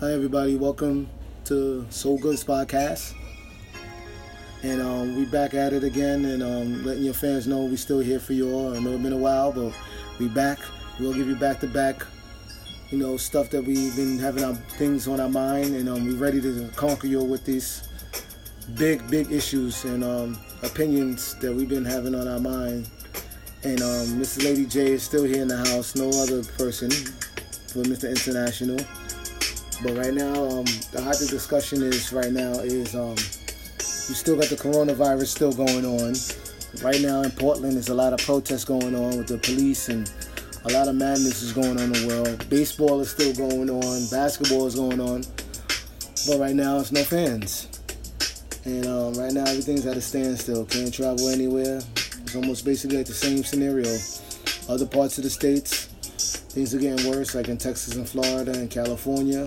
Hi everybody, welcome to So Good's podcast, and we back at it again, and letting your fans know we still here for you all. I know it's been a while, but we back. We'll give you back to back, you know, stuff that we've been having, our things on our mind, and we're ready to conquer you with these big issues and opinions that we've been having on our mind. And Mrs. Lady J is still here in the house, no other person for Mr. International. But right now, the hot discussion is we still got the coronavirus still going on. Right now in Portland, there's a lot of protests going on with the police, and a lot of madness is going on in the world. Baseball is still going on, basketball is going on, but right now it's no fans. And right now everything's at a standstill. Can't travel anywhere. It's almost basically like the same scenario. Other parts of the states, things are getting worse, like in Texas and Florida and California.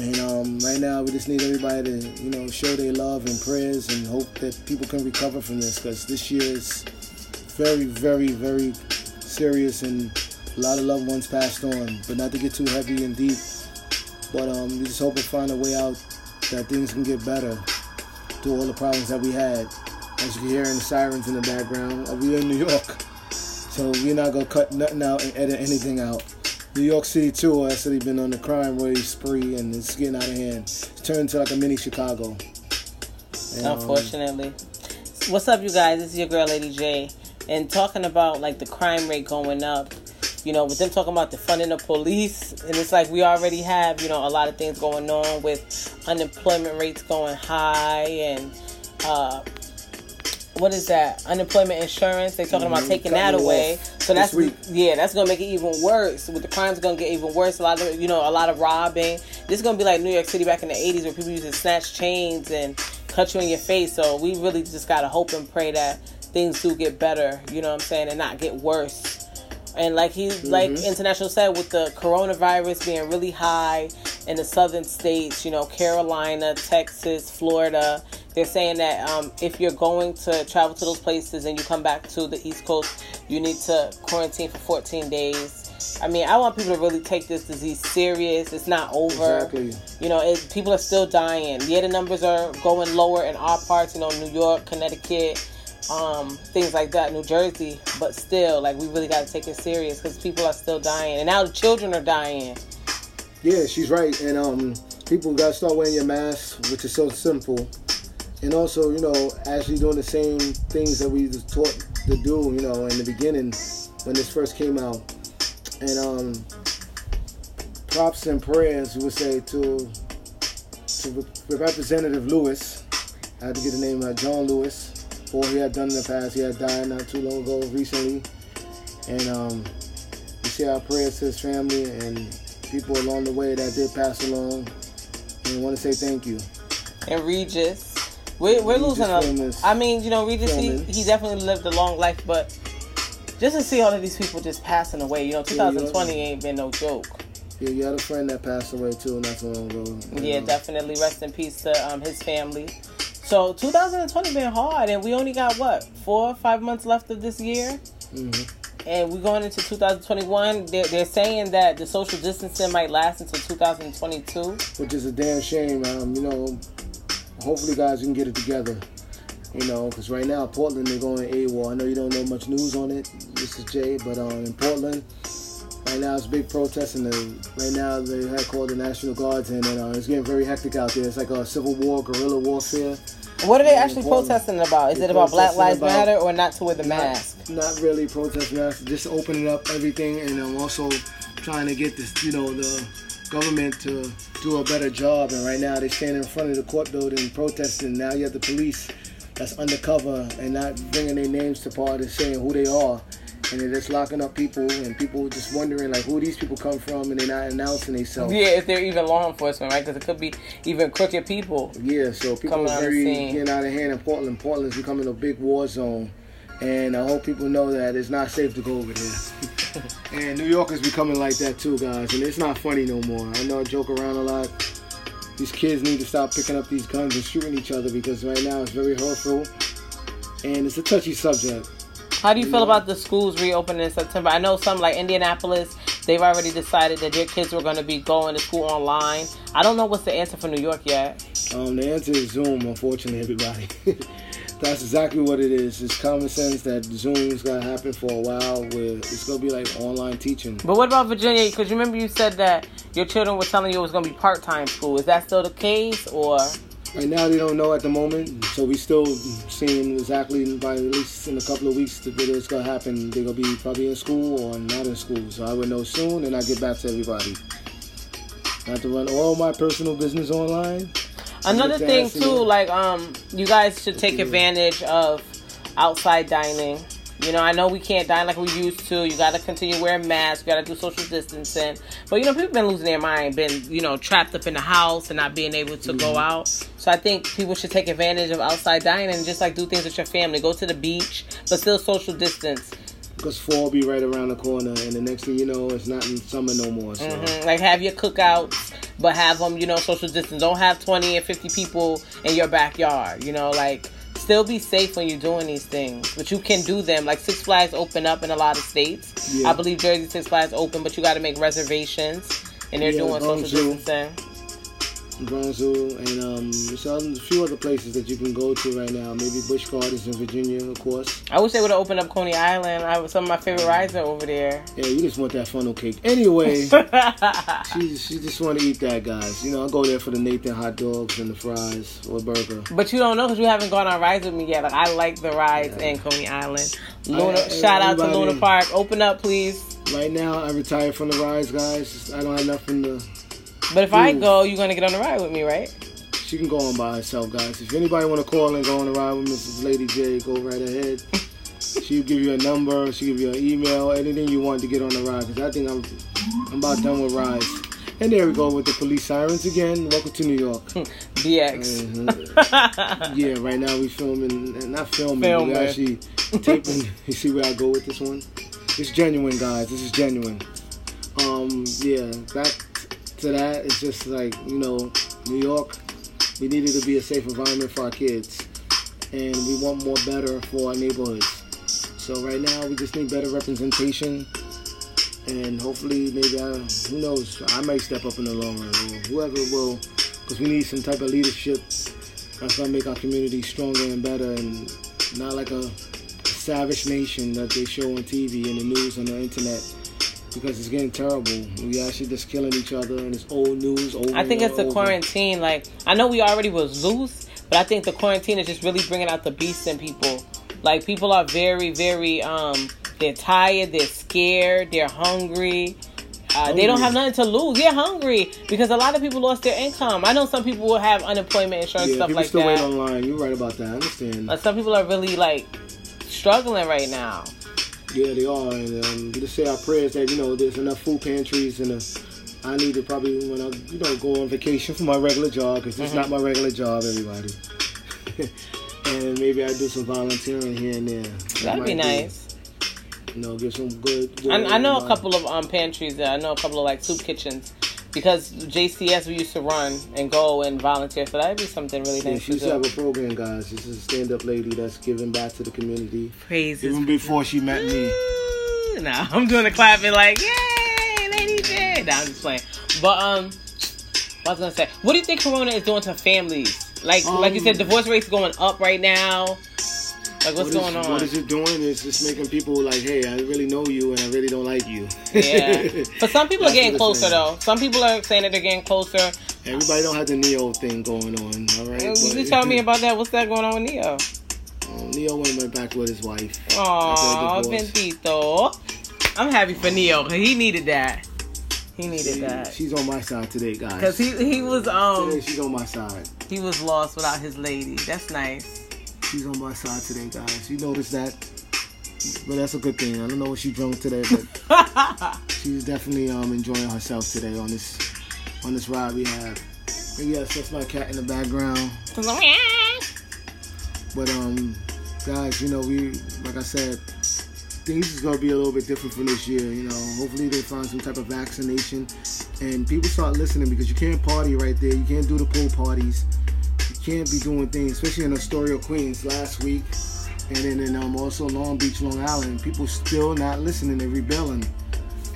And right now, we just need everybody to, you know, show their love and prayers and hope that people can recover from this, because this year is very, very, very serious, and a lot of loved ones passed on. But not to get too heavy and deep, but we just hope to find a way out that things can get better through all the problems that we had. As you can hear in the sirens in the background, we're in New York, so we're not going to cut nothing out and edit anything out. New York City, too, has actually been on the crime wave spree, and it's getting out of hand. It's turned into like a mini Chicago. And, unfortunately. What's up, you guys? It's your girl, Lady J. And talking about, like, the crime rate going up, you know, with them talking about defunding the police, and it's like we already have, you know, a lot of things going on with unemployment rates going high and... what is that? Unemployment insurance. They're talking about taking that away. So that's gonna make it even worse. With the crime's gonna get even worse. A lot of robbing. This is gonna be like New York City back in the 80s, where people used to snatch chains and cut you in your face. So we really just gotta hope and pray that things do get better. You know what I'm saying, and not get worse. And like International said, with the coronavirus being really high in the southern states, you know, Carolina, Texas, Florida. They're saying that if you're going to travel to those places and you come back to the East Coast, you need to quarantine for 14 days. I mean, I want people to really take this disease serious. It's not over. Exactly. You know, people are still dying. Yeah, the numbers are going lower in our parts, you know, New York, Connecticut, things like that, New Jersey. But still, like, we really got to take it serious because people are still dying. And now the children are dying. Yeah, she's right. And people got to start wearing your masks, which is so simple. And also, you know, actually doing the same things that we was taught to do, you know, in the beginning when this first came out. And props and prayers, we would say, to Representative Lewis. I had to get the name of John Lewis. For what he had done in the past. He had died not too long ago recently. And we say our prayers to his family and people along the way that did pass along. And we want to say thank you. And Regis. We're losing a... I mean, you know, Regis, he definitely lived a long life, but just to see all of these people just passing away, you know, 2020 ain't been no joke. Yeah, you had a friend that passed away, too, and that's long ago. Yeah, definitely. Rest in peace to his family. So, 2020 been hard, and we only got, 4 or 5 months left of this year? Mm-hmm. And we're going into 2021. They're saying that the social distancing might last until 2022. Which is a damn shame, you know... Hopefully, guys, we can get it together, you know, because right now, Portland, they're going AWOL. I know you don't know much news on it, this is Jay, but in Portland, right now, it's big protests, and right now, they had called the National Guards, and it's getting very hectic out there. It's like a civil war, guerrilla warfare. What are they actually protesting about? Is it about Black Lives Matter or not to wear the mask? Not really protest masks, just opening up everything, and I'm also trying to get this, you know, the... government to do a better job, and right now they stand in front of the court building protesting. Now you have the police that's undercover and not bringing their names to part and saying who they are, and they're just locking up people, and people just wondering like who these people come from, and they're not announcing themselves. Yeah, if they're even law enforcement, right? Because it could be even crooked people. Yeah, so people are very getting out of hand in Portland. Portland's becoming a big war zone, and I hope people know that it's not safe to go over there. And New York is becoming like that too, guys. And it's not funny no more. I know I joke around a lot. These kids need to stop picking up these guns and shooting each other because right now it's very hurtful. And it's a touchy subject. How do you feel about the schools reopening in September? I know some like Indianapolis, They've already decided that their kids were going to be going to school online. I don't know what's the answer for New York yet. The answer is Zoom, unfortunately, everybody. That's exactly what it is. It's common sense that Zoom is going to happen for a while, where it's going to be like online teaching. But what about Virginia? Because remember you said that your children were telling you it was going to be part-time school. Is that still the case, or...? Right now, they don't know at the moment, so we still seeing exactly by at least in a couple of weeks the video's going to happen. They're going to be probably in school or not in school, so I will know soon, and I'll get back to everybody. I have to run all my personal business online. Another thing, too, like, you guys should take advantage of outside dining. You know, I know we can't dine like we used to. You got to continue wearing masks. You got to do social distancing. But, you know, people been losing their mind, been, you know, trapped up in the house and not being able to go out. So I think people should take advantage of outside dining and just, like, do things with your family. Go to the beach, but still social distance. Because fall will be right around the corner, and the next thing you know, it's not in summer no more. So. Mm-hmm. Like, have your cookouts, but have them, you know, social distance. Don't have 20 or 50 people in your backyard, you know, like... Still be safe when you're doing these things, but you can do them. Like Six Flags open up in a lot of states. Yeah. I believe Jersey Six Flags open, but you got to make reservations, and they're doing social distancing. Bronzeville, and so there's a few other places that you can go to right now. Maybe Bush Gardens in Virginia, of course. I wish they would have opened up Coney Island. I have some of my favorite rides are over there. Yeah, you just want that funnel cake. Anyway, she just want to eat that, guys. You know, I go there for the Nathan hot dogs and the fries or burger. But you don't know because you haven't gone on rides with me yet. Like, I like the rides in Coney Island. Shout out to Luna Park. Open up, please. Right now, I retired from the rides, guys. I don't have nothing to... But if I go, you're going to get on the ride with me, right? She can go on by herself, guys. If anybody want to call and go on the ride with Mrs. Lady J, go right ahead. She'll give you a number. She'll give you an email. Anything you want to get on the ride. Because I think I'm about done with rides. And there we go with the police sirens again. Welcome to New York. DX. Yeah, right now we filming. Not filming. We're actually taping. You see where I go with this one? It's genuine, guys. This is genuine. Yeah, that... To that, it's just like, you know, New York, we needed to be a safe environment for our kids, and we want more better for our neighborhoods. So right now, we just need better representation, and hopefully, maybe, who knows, I might step up in the long run, or whoever will, because we need some type of leadership that's going to make our community stronger and better, and not like a savage nation that they show on TV and the news and the internet. Because it's getting terrible. We actually just killing each other, and it's old news. I think it's the quarantine. Like, I know we already was loose, but I think the quarantine is just really bringing out the beast in people. Like, people are very, very, they're tired, they're scared, they're hungry. They don't have nothing to lose. They're hungry because a lot of people lost their income. I know some people will have unemployment insurance, stuff like that. Yeah, people still wait online. You're right about that. I understand. Some people are really, like, struggling right now. Yeah, they are, and we just say our prayers that, you know, there's enough food pantries, and I need to probably, when I, you know, go on vacation from my regular job, because this is not my regular job, everybody. And maybe I do some volunteering here and there. That'd be nice. You know, get some good... I know a couple of pantries there. I know a couple of, like, soup kitchens, because JCS, we used to run and go and volunteer, so that'd be something really nice to do. She used to have a program, guys. This is a stand-up lady that's giving back to the community. Praises. Even before she met me. Nah, I'm doing the clapping like, yay, Lady J. Nah, I'm just playing. But, I was going to say, what do you think Corona is doing to families? Like you said, divorce rates going up right now. Like, what's going on? What is it doing is just making people like, hey, I really know you and I really don't like you. Yeah. But some people are getting closer, though. Some people are saying that they're getting closer. Everybody don't have the Neo thing going on, all right? You tell me about that. What's that going on with Neo? Neo went back with his wife. Aww, Bentito. I'm happy for Neo because he needed that. She's on my side today, guys. Because he was... today she's on my side. He was lost without his lady. That's nice. She's on my side today, guys. You notice that. But that's a good thing. I don't know what she drunk today, but she's definitely enjoying herself today on this ride we have. But yes, that's my cat in the background. But guys, you know, we, like I said, things is gonna be a little bit different for this year, you know. Hopefully they find some type of vaccination and people start listening, because you can't party right there, you can't do the pool parties. Can't be doing things, especially in Astoria, Queens last week, and then also Long Beach, Long Island. People still not listening, they're rebelling.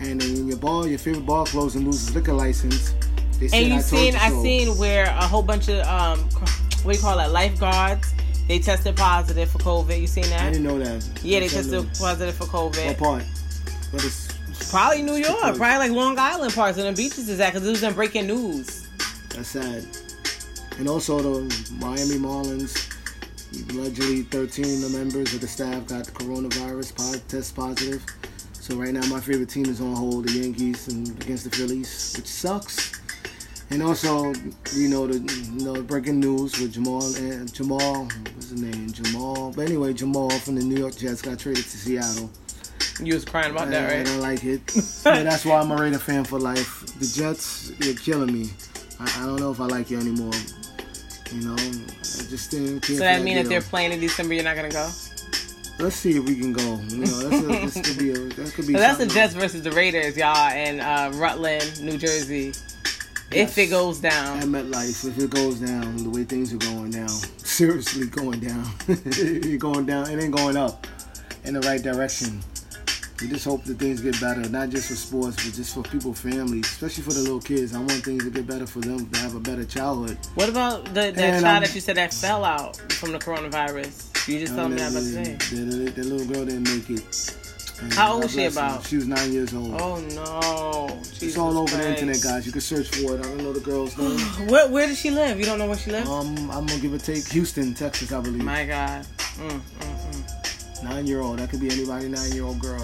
And then your ball, your favorite ball closes and loses liquor license. They said, and I seen where a whole bunch of lifeguards, they tested positive for COVID. You seen that? I didn't know that. Yeah, they tested positive for COVID. What part? What is? Probably New York, probably like Long Island parts and the beaches is that because it was in breaking news. That's sad. And also the Miami Marlins, allegedly 13 of the members of the staff got the coronavirus test positive. So right now my favorite team is on hold, the Yankees, and against the Phillies, which sucks. And also, you know, the breaking news with Jamal. But anyway, Jamal from the New York Jets got traded to Seattle. You was crying about that, right? I don't like it. Yeah, that's why I'm a Raider fan for life. The Jets, you're killing me. I don't know if I like you anymore. You know, I just didn't care. So that means if they're playing in December, you're not gonna go? Let's see if we can go. You know, that could be. So that's the Jets versus the Raiders, y'all, in Rutland, New Jersey. Yes. If it goes down. I met life. If it goes down, the way things are going down, seriously going down. You're going down. It ain't going up in the right direction. We just hope that things get better, not just for sports, but just for people, families, especially for the little kids. I want things to get better for them to have a better childhood. What about that child that you said that fell out from the coronavirus? You just told me that much. The little girl didn't make it. And how old was she about? She was 9 years old. Oh, no. Jesus, it's all over Christ. The internet, guys. You can search for it. I don't know the girl's name. Where does she live? You don't know where she lives? I'm going to give or take Houston, Texas, I believe. My God. 9-year-old. That could be anybody, 9-year-old girl.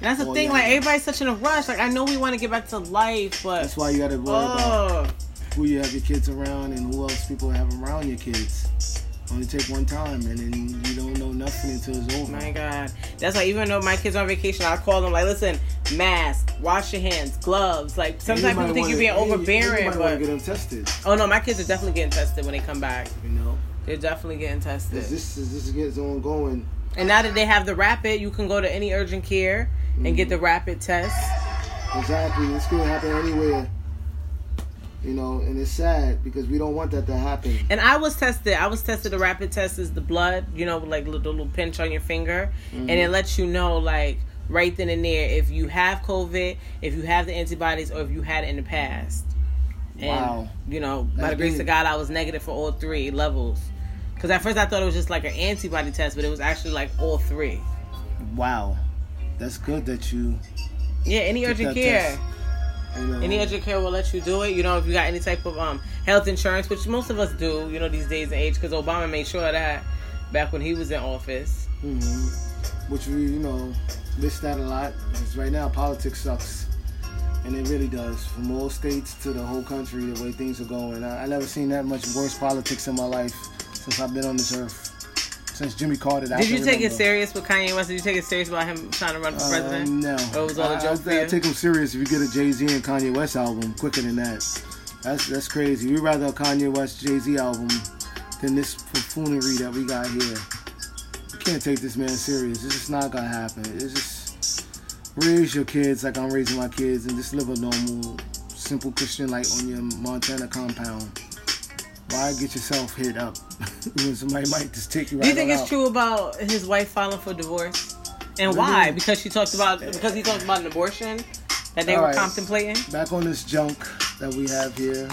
And that's the thing. Like, everybody's such in a rush. Like, I know we want to get back to life, but... That's why you got to worry about who you have your kids around and who else people have around your kids. Only take one time, and then you don't know nothing until it's over. My God. That's why even though my kids are on vacation, I call them like, listen, mask, wash your hands, gloves. Like, sometimes people think you're being overbearing. You might get them tested. Oh, no, my kids are definitely getting tested when they come back. You know? They're definitely getting tested. This gets ongoing. And now that they have the rapid, you can go to any urgent care and get the rapid test. Exactly. It's going to happen anywhere. You know, and it's sad because we don't want that to happen. And I was tested. The rapid test is the blood, you know, like the little pinch on your finger. Mm-hmm. And it lets you know, like, right then and there if you have COVID, if you have the antibodies, or if you had it in the past. And, you know, by the grace of God, I was negative for all three levels. Because at first I thought it was just like an antibody test, but it was actually like all three. Wow. That's good that you... Yeah, any urgent care. Test. Any urgent care will let you do it. You know, if you got any type of health insurance, which most of us do, you know, these days and age, because Obama made sure of that back when he was in office. Mm-hmm. Which we, you know, miss that a lot. Because right now, politics sucks. And it really does. From all states to the whole country, the way things are going. I never seen that much worse politics in my life since I've been on this earth. Since Jimmy Carter, Did you take it serious with Kanye West? Did you take it serious about him trying to run for president? No. Or it was all a joke for you? I take him serious if you get a Jay-Z and Kanye West album quicker than that. That's crazy. We'd rather a Kanye West Jay-Z album than this buffoonery that we got here. You can't take this man serious. This is not going to happen. It's just raise your kids like I'm raising my kids and just live a normal, simple Christian life on your Montana compound. Why get yourself hit up when somebody might just take you out? Do you think it's true about his wife filing for divorce? And why? Because he talked about an abortion that they were contemplating? Back on this junk that we have here.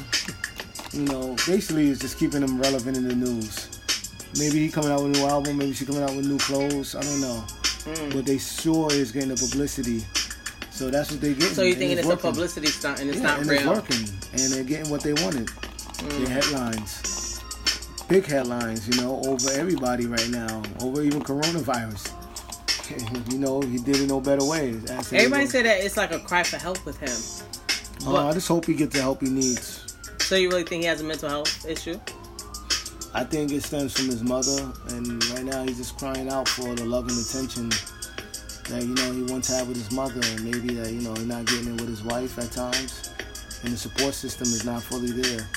You know, basically it's just keeping him relevant in the news. Maybe he coming out with a new album, maybe she coming out with new clothes. I don't know. But they sure is getting the publicity. So that's what they get. So you're thinking it's a publicity stunt and it's not real? And it's working. And they're getting what they wanted. The headlines, big headlines, you know, over everybody right now, over even coronavirus. You know, he did it no better way. Everybody said that it's like a cry for help with him. I just hope he gets the help he needs. So you really think he has a mental health issue? I think it stems from his mother, and right now he's just crying out for the love and attention that, you know, he once had with his mother, and maybe that, you know, he's not getting it with his wife at times, and the support system is not fully there.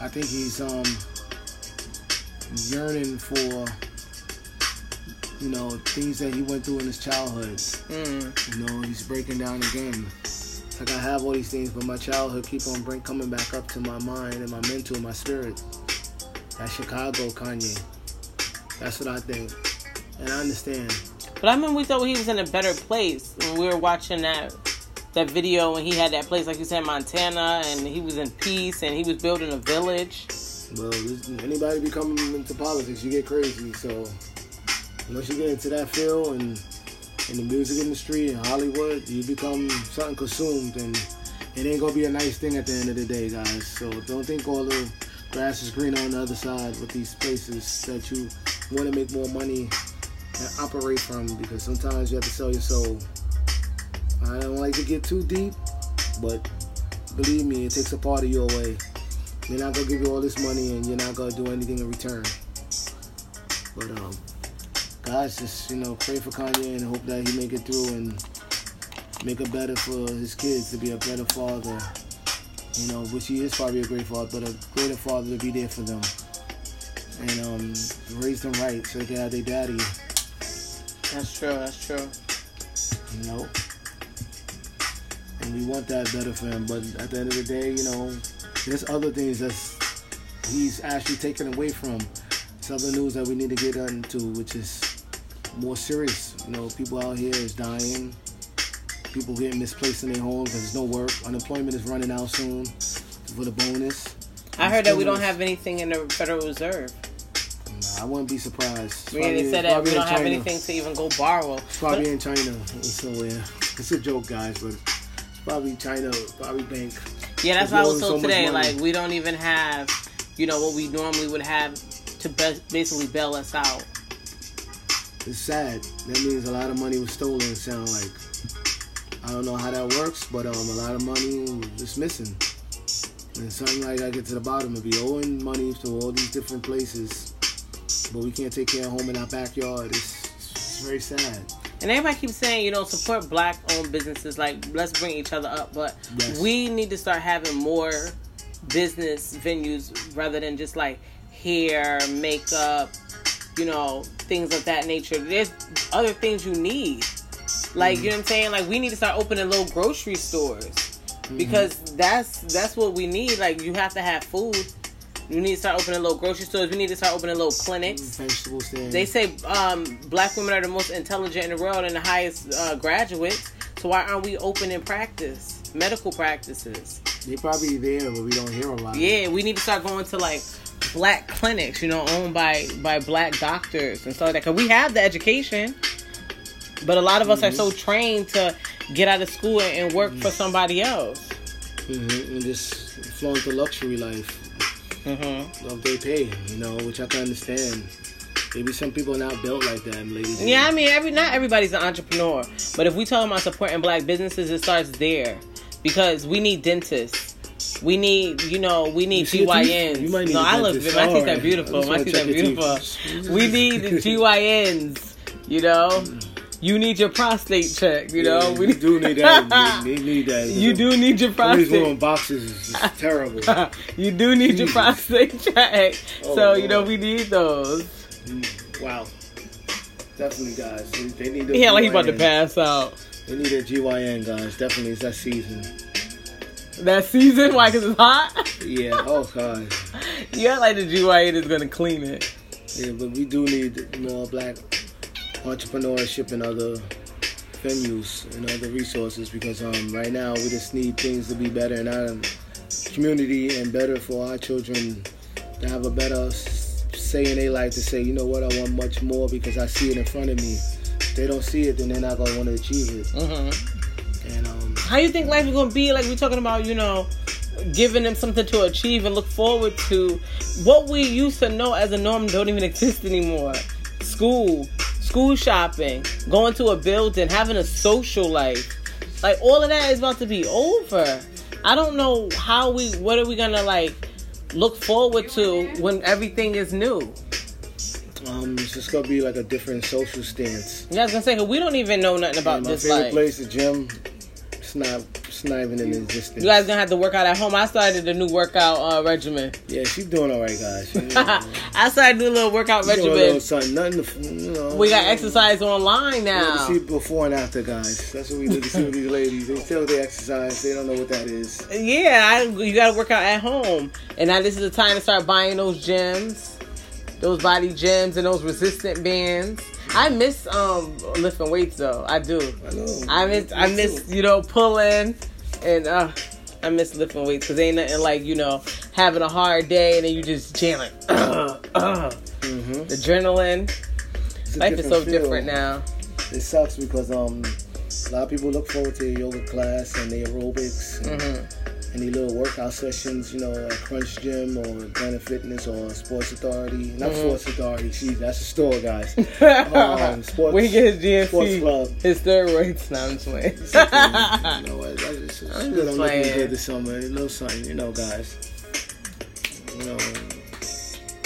I think he's yearning for, you know, things that he went through in his childhood. Mm. You know, he's breaking down again. It's like I have all these things, but my childhood keep on coming back up to my mind and my mental, my spirit. That's Chicago, Kanye. That's what I think, and I understand. But I remember we thought he was in a better place when we were watching that video when he had that place, like you said, Montana, and he was in peace and he was building a village. Well, anybody becoming into politics, you get crazy. So once you get into that field and the music industry and Hollywood, you become something consumed, and it ain't gonna be a nice thing at the end of the day, guys. So don't think all the grass is green on the other side with these places that you want to make more money and operate from, because sometimes you have to sell your soul. I don't like to get too deep, but believe me, it takes a part of you away. They're not gonna give you all this money and you're not gonna do anything in return. But guys, just pray for Kanye and hope that he make it through and make it better for his kids, to be a better father. Which he is probably a great father, but a greater father to be there for them. And raise them right so they can have their daddy. That's true. And we want that better for him, but at the end of the day, there's other things that he's actually taken away from. It's other news that we need to get into, which is more serious. People out here is dying. People getting misplaced in their homes because there's no work. Unemployment is running out soon for the bonus. I heard that we don't have anything in the Federal Reserve. I wouldn't be surprised. They said that we don't have anything to even go borrow. It's probably in China somewhere. It's a joke, guys, but it's probably China, probably bank. Yeah, that's why I was told today, we don't even have, what we normally would have to basically bail us out. It's sad. That means a lot of money was stolen, it sounds like. I don't know how that works, but a lot of money is missing. And something like I get to the bottom of it. We're owing money to all these different places, but we can't take care of home in our backyard. It's very sad. And everybody keeps saying, support black-owned businesses. Let's bring each other up. But yes, we need to start having more business venues rather than just, hair, makeup, things of that nature. There's other things you need. You know what I'm saying? We need to start opening little grocery stores. Mm-hmm. Because that's what we need. You have to have food. You need to start opening little grocery stores. We need to start opening little clinics. Vegetable stands. They say black women are the most intelligent in the world and the highest graduates. So why aren't we opening medical practices? They probably there, but we don't hear a lot. Yeah, we need to start going to black clinics, owned by black doctors and stuff like that. Because we have the education, but a lot of us are so trained to get out of school and work for somebody else. Mm-hmm. And just flaunt the luxury life. Mm-hmm. Of their pay, which I can understand. Maybe some people are not built like that, ladies. Yeah, not everybody's an entrepreneur. But if we talk about supporting black businesses, it starts there. Because we need dentists. We need, GYNs. You might need I love it. My teeth are beautiful. We need the GYNs, You need your prostate check, Yeah, we do need that. We need that. You do need your prostate. All these little boxes is terrible. You do need your prostate check. Oh, so, we need those. Wow. Definitely, guys. They need those. Yeah, like he about to pass out. They need a GYN, guys. Definitely, it's that season. That season? Why? Because it's hot? Yeah. Oh, God. Yeah, the GYN is going to clean it. Yeah, but we do need more black entrepreneurship and other venues and other resources, because right now we just need things to be better in our community and better for our children to have a better say in their life, to say, I want much more because I see it in front of me. If they don't see it, then they're not going to want to achieve it. Mm-hmm. And how you think life is going to be? We're talking about, giving them something to achieve and look forward to. What we used to know as a norm don't even exist anymore. School shopping, going to a building, having a social life. All of that is about to be over. I don't know what are we going to, look forward to when everything is new? It's just going to be, a different social stance. Yeah, I was going to say, we don't even know nothing about this life. My favorite place, the gym, it's not even in existence. You guys going to have to work out at home. I started a new workout regimen. Yeah, she's doing all right, guys. I started a new little workout regimen. Doing a little something. We got exercise online now. We see before and after, guys. That's what we do to see with these ladies. They tell they exercise. They don't know what that is. Yeah, you got to work out at home. And now this is the time to start buying those gyms, those body gyms and those resistant bands. I miss lifting weights though. I do. I know. I miss you know, pulling and I miss lifting weights because ain't nothing like, you know, having a hard day and then you just jamming. Mm-hmm. Adrenaline. Life is so different now. It sucks because a lot of people look forward to yoga class and the aerobics and any little workout sessions, you know, at Crunch Gym or Planet Fitness or Sports Authority. Not Sports Authority, jeez, that's a store, guys. Sports, we get his GNC, his steroids. No, I'm just playing. You know what, that's just, I'm just playing. I'm good this summer, a little something, you know, guys. You know,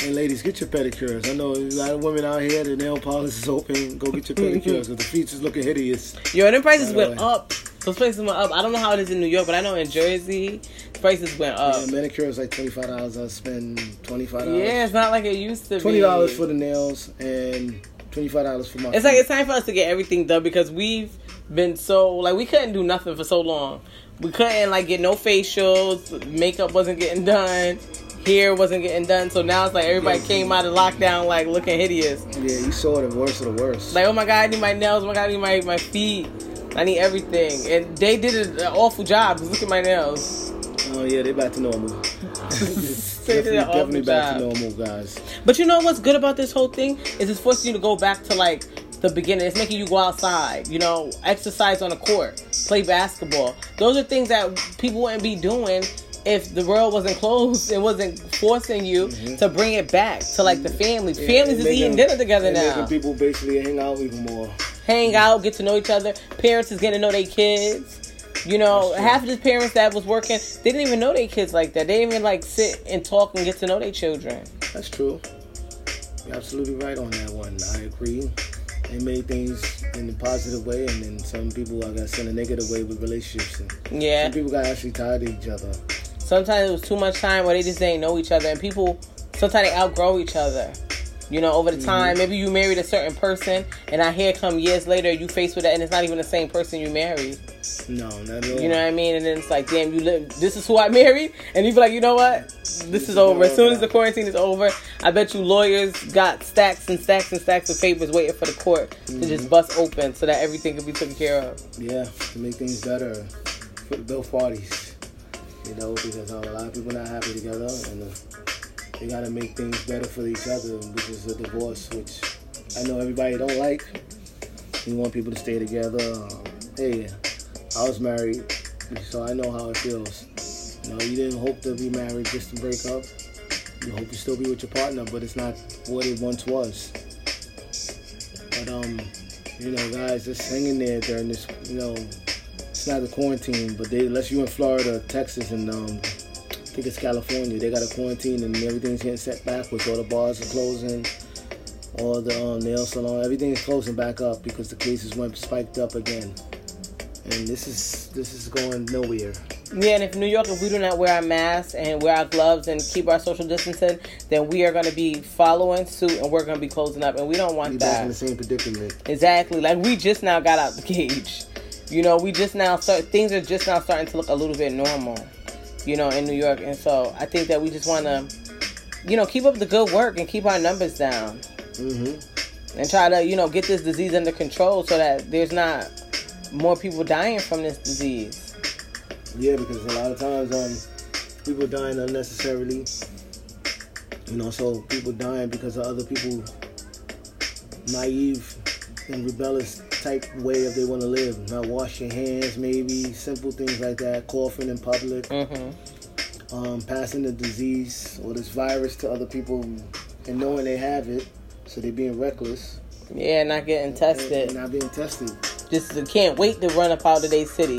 and ladies, get your pedicures. I know a lot of women out here, the nail polish is open. Go get your pedicures because the features looking hideous. Yo, and the prices went up. Those prices went up. I don't know how it is in New York, but I know in Jersey, prices went up. Yeah, manicure is like $25. I spend $25. Yeah, it's not like it used to be. $20 for the nails and $25 for my feet. It's like it's time for us to get everything done because we've been so, like, we couldn't do nothing for so long. We couldn't, like, get no facials. Makeup wasn't getting done. Hair wasn't getting done. So now it's like everybody came out of lockdown, like, looking hideous. Yeah, you saw the worst of the worst. Like, oh my God, I need my nails. Oh my God, I need my feet. I need everything. And they did an awful job. Look at my nails. Oh, yeah, they back to normal. Definitely back to normal, guys. But you know what's good about this whole thing? Is it's forcing you to go back to, like, the beginning. It's making you go outside, you know, exercise on a court, play basketball. Those are things that people wouldn't be doing if the world wasn't closed. It wasn't forcing you to bring it back to, like, the family. Yeah, families is eating dinner together now. Making people basically hang out even more. Hang out, get to know each other. Parents is getting to know their kids. You know, half of the parents that was working, they didn't even know their kids like that. They didn't even, like, sit and talk and get to know their children. That's true. You're absolutely right on that one. I agree. They made things in a positive way, and then some people are going to send a negative way with relationships. And some people got actually tired of each other. Sometimes it was too much time where they just didn't know each other. And people, sometimes they outgrow each other. You know, over the time, maybe you married a certain person, and I hear come years later, you faced with that, and it's not even the same person you married. No, not at all. You know what I mean? And then it's like, damn, you live. This is who I married, and you be like, you know what? This is over. As soon as the quarantine is over, I bet you lawyers got stacks and stacks and stacks of papers waiting for the court to just bust open so that everything could be taken care of. Yeah, to make things better for both parties. You know, because a lot of people not happy together, and they gotta make things better for each other, which is a divorce, which I know everybody don't like. You want people to stay together. Hey, I was married, so I know how it feels. You know, you didn't hope to be married just to break up. You hope to still be with your partner, but it's not what it once was. But, you know, guys, just hang in there during this, you know, it's not the quarantine, but unless you in Florida or Texas and, I think it's California. They got a quarantine and everything's getting set backwards. All the bars are closing. All the nail salon, everything's closing back up because the cases went spiked up again. And this is going nowhere. Yeah, and if New York, if we do not wear our masks and wear our gloves and keep our social distancing, then we are going to be following suit and we're going to be closing up. And we don't want that. We're in the same predicament. Exactly. Like, we just now got out the cage. You know, we just now things are just now starting to look a little bit normal. You know, in New York. And so I think that we just want to, you know, keep up the good work and keep our numbers down. And try to, you know, get this disease under control so that there's not more people dying from this disease. Yeah, because a lot of times people dying unnecessarily. You know, so people dying because of other people naive and rebellious type way if they want to live. Not wash your hands, maybe simple things like that. Coughing in public, passing the disease or this virus to other people, and knowing they have it, so they're being reckless. Yeah, not getting tested. And not being tested. Just can't wait to run up out of their city.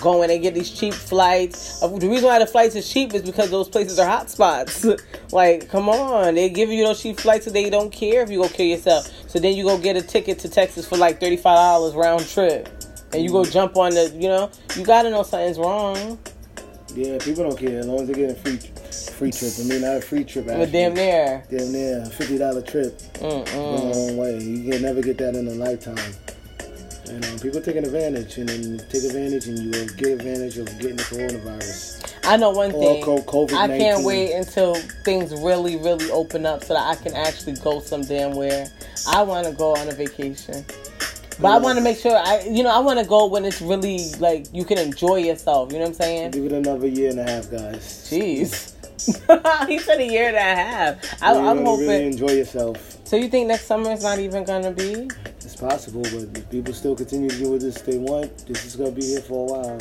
Go in and get these cheap flights. The reason why the flights are cheap is because those places are hot spots. Like, come on. They give you those cheap flights so they don't care if you go kill yourself. So then you go get a ticket to Texas for like $35 round trip. And you go jump on the, you know, you got to know something's wrong. Yeah, people don't care as long as they get a free trip. I mean, not a free trip, actually. But damn near. Damn near. $50 trip. The wrong way. You can never get that in a lifetime. And people taking advantage, and then you take advantage, and you will get advantage of getting the coronavirus. I know one thing. COVID-19. I can't wait until things really, really open up so that I can actually go some damn where. I want to go on a vacation. But I want to make sure, I want to go when it's really, like, you can enjoy yourself. You know what I'm saying? Give it another year and a half, guys. Jeez. He said a year and a half. I'm hoping. Really enjoy yourself. So you think next summer is not even going to be? It's possible, but if people still continue to do what they want, this is going to be here for a while.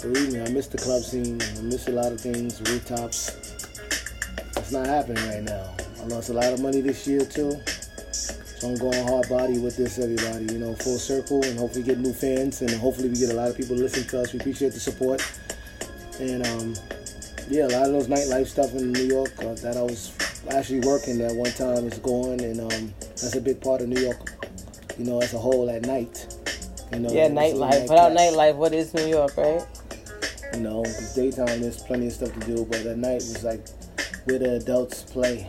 Believe me, I miss the club scene. I miss a lot of things, rooftops. It's not happening right now. I lost a lot of money this year, too. So I'm going hard body with this, everybody, full circle, and hopefully get new fans, and hopefully we get a lot of people to listen to us. We appreciate the support. And, a lot of those nightlife stuff in New York that I was actually working at one time is going, and that's a big part of New York, as a whole at night. Nightlife. Without nightlife, what is New York, right? Daytime, there's plenty of stuff to do, but at night, it's like where the adults play.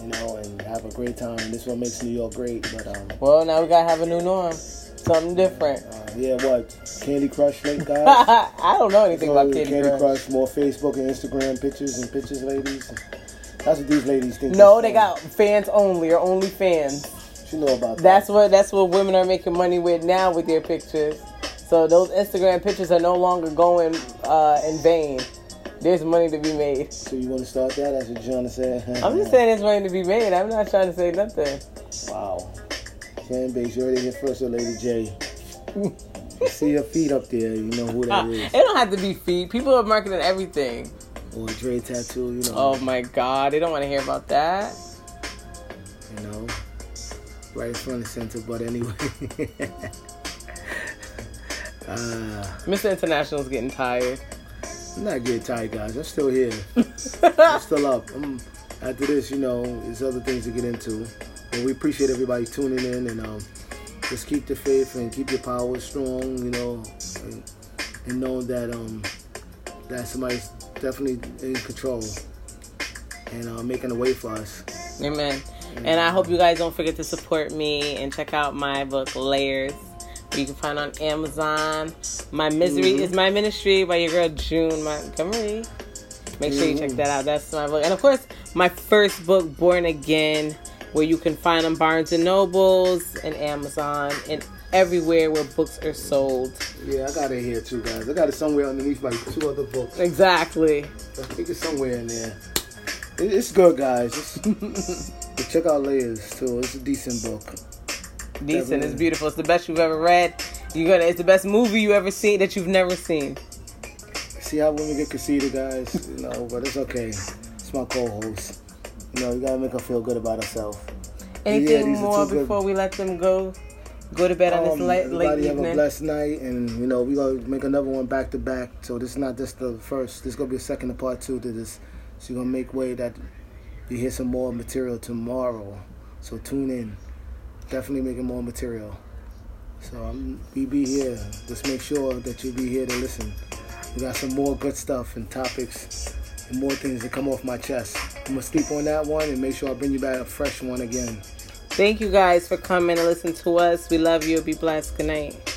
And have a great time. This one makes New York great, but well, now we gotta have a new norm, something different. What? Candy Crush, late guys. I don't know anything about Candy Crush. More Facebook and Instagram pictures and pictures, ladies. That's what these ladies think. No, they got fans only or only fans. What you know about that? That's what women are making money with now with their pictures. So those Instagram pictures are no longer going in vain. There's money to be made. So you want to start that? That's what you're trying to say? I'm just saying there's money to be made. I'm not trying to say nothing. Wow. Fan base, you already here first with Lady J. You see her feet up there, you know who that is. It don't have to be feet. People are marketing everything. Or a Dre tattoo, Oh, my God. They don't want to hear about that. Right in front of center, but anyway. Mr. International's getting tired. I'm not getting tired, guys. I'm still here. I'm still up. After this, there's other things to get into. But we appreciate everybody tuning in. And just keep the faith and keep your power strong, And know that that somebody's definitely in control. And making a way for us. Amen. And I hope you guys don't forget to support me and check out my book, Layers. You can find on Amazon. My Misery is My Ministry by your girl June Montgomery. Make sure you check that out. That's my book. And of course, my first book, Born Again, where you can find on Barnes & Nobles and Amazon and everywhere where books are sold. Yeah, I got it here too, guys. I got it somewhere underneath my two other books. Exactly. I think it's somewhere in there. It's good, guys. But check out Layers too. It's a decent book. Decent. It's beautiful. It's the best you've ever read. It's the best movie you ever seen that you've never seen. See how women get conceited, guys. But it's okay. It's my co-host. You gotta make her feel good about herself. Anything more before we let them go to bed on this late evening? Everybody have a blessed night, and we gonna make another one back to back. So this is not just the first. This is gonna be a second to part two to this. So you're gonna make way that you hear some more material tomorrow. So tune in. Definitely making more material. So we be here. Just make sure that you be here to listen. We got some more good stuff and topics and more things that come off my chest. I'm going to sleep on that one and make sure I bring you back a fresh one again. Thank you guys for coming and listening to us. We love you. Be blessed. Good night.